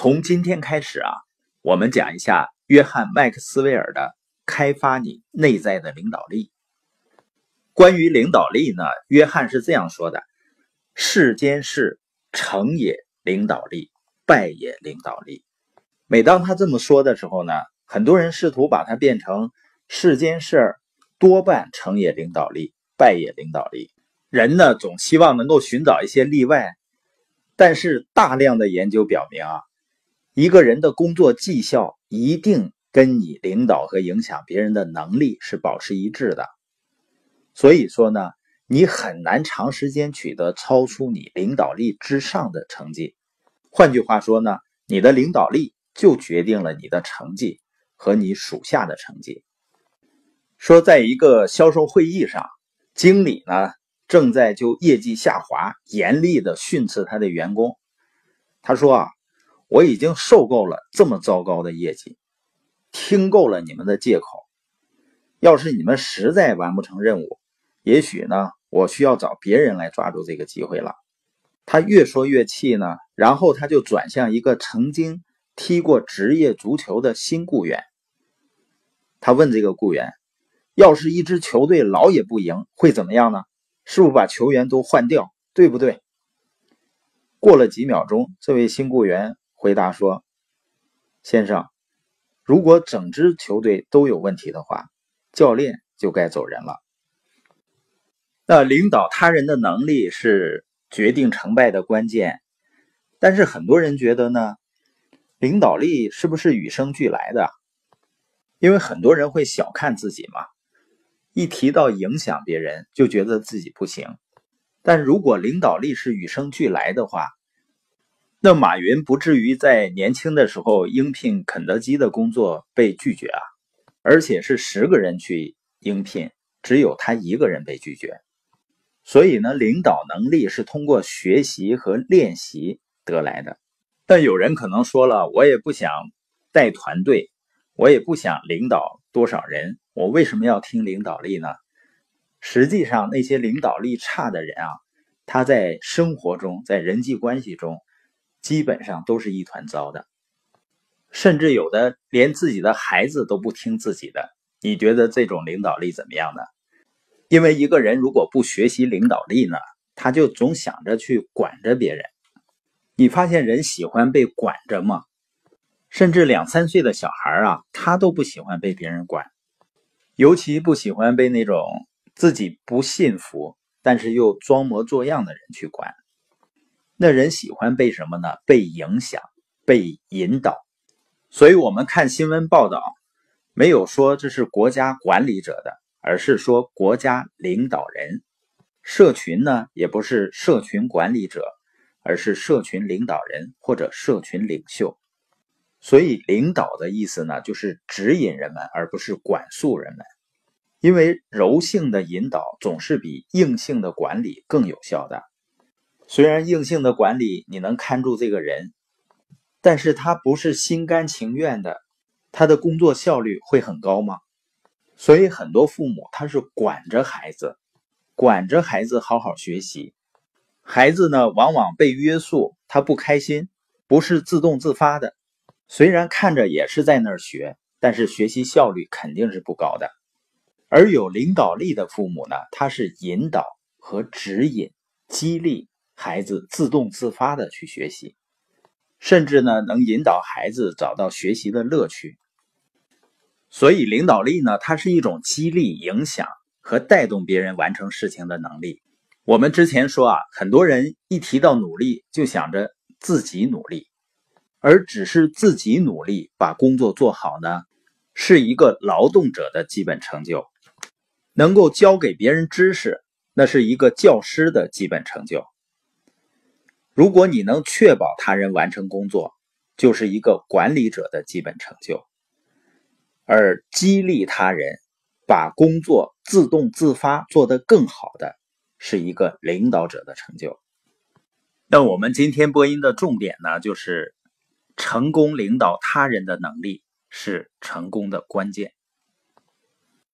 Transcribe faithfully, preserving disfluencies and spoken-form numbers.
从今天开始啊，我们讲一下约翰·麦克斯韦尔的开发你内在的领导力。关于领导力呢，约翰是这样说的：世间事，成也领导力，败也领导力。每当他这么说的时候呢，很多人试图把它变成世间事多半成也领导力，败也领导力。人呢，总希望能够寻找一些例外，但是大量的研究表明啊，一个人的工作绩效一定跟你领导和影响别人的能力是保持一致的。所以说呢，你很难长时间取得超出你领导力之上的成绩。换句话说呢，你的领导力就决定了你的成绩和你属下的成绩。说在一个销售会议上，经理呢正在就业绩下滑严厉的训斥他的员工。他说啊，我已经受够了这么糟糕的业绩，听够了你们的借口。要是你们实在完不成任务，也许呢，我需要找别人来抓住这个机会了。他越说越气呢，然后他就转向一个曾经踢过职业足球的新雇员。他问这个雇员，要是一支球队老也不赢，会怎么样呢？是不是把球员都换掉，对不对？过了几秒钟，这位新雇员回答说，先生，如果整支球队都有问题的话，教练就该走人了。那领导他人的能力是决定成败的关键，但是很多人觉得呢，领导力是不是与生俱来的？因为很多人会小看自己嘛，一提到影响别人，就觉得自己不行。但如果领导力是与生俱来的话，那马云不至于在年轻的时候应聘肯德基的工作被拒绝啊，而且是十个人去应聘，只有他一个人被拒绝。所以呢，领导能力是通过学习和练习得来的。但有人可能说了，我也不想带团队，我也不想领导多少人，我为什么要听领导力呢？实际上，那些领导力差的人啊，他在生活中，在人际关系中，基本上都是一团糟的。甚至有的连自己的孩子都不听自己的，你觉得这种领导力怎么样呢？因为一个人如果不学习领导力呢，他就总想着去管着别人。你发现人喜欢被管着吗？甚至两三岁的小孩啊，他都不喜欢被别人管，尤其不喜欢被那种自己不信服但是又装模作样的人去管。那人喜欢被什么呢？被影响，被引导。所以我们看新闻报道，没有说这是国家管理者的，而是说国家领导人。社群呢，也不是社群管理者，而是社群领导人或者社群领袖。所以领导的意思呢，就是指引人们，而不是管束人们。因为柔性的引导总是比硬性的管理更有效的。虽然硬性的管理你能看住这个人，但是他不是心甘情愿的，他的工作效率会很高吗？所以很多父母他是管着孩子，管着孩子好好学习，孩子呢往往被约束，他不开心，不是自动自发的。虽然看着也是在那儿学，但是学习效率肯定是不高的。而有领导力的父母呢，他是引导和指引，激励孩子自动自发的去学习，甚至呢能引导孩子找到学习的乐趣。所以领导力呢，它是一种激励、影响和带动别人完成事情的能力。我们之前说啊，很多人一提到努力就想着自己努力，而只是自己努力把工作做好呢，是一个劳动者的基本成就。能够教给别人知识，那是一个教师的基本成就。如果你能确保他人完成工作，就是一个管理者的基本成就。而激励他人把工作自动自发做得更好的，是一个领导者的成就。那我们今天播音的重点呢，就是成功领导他人的能力是成功的关键。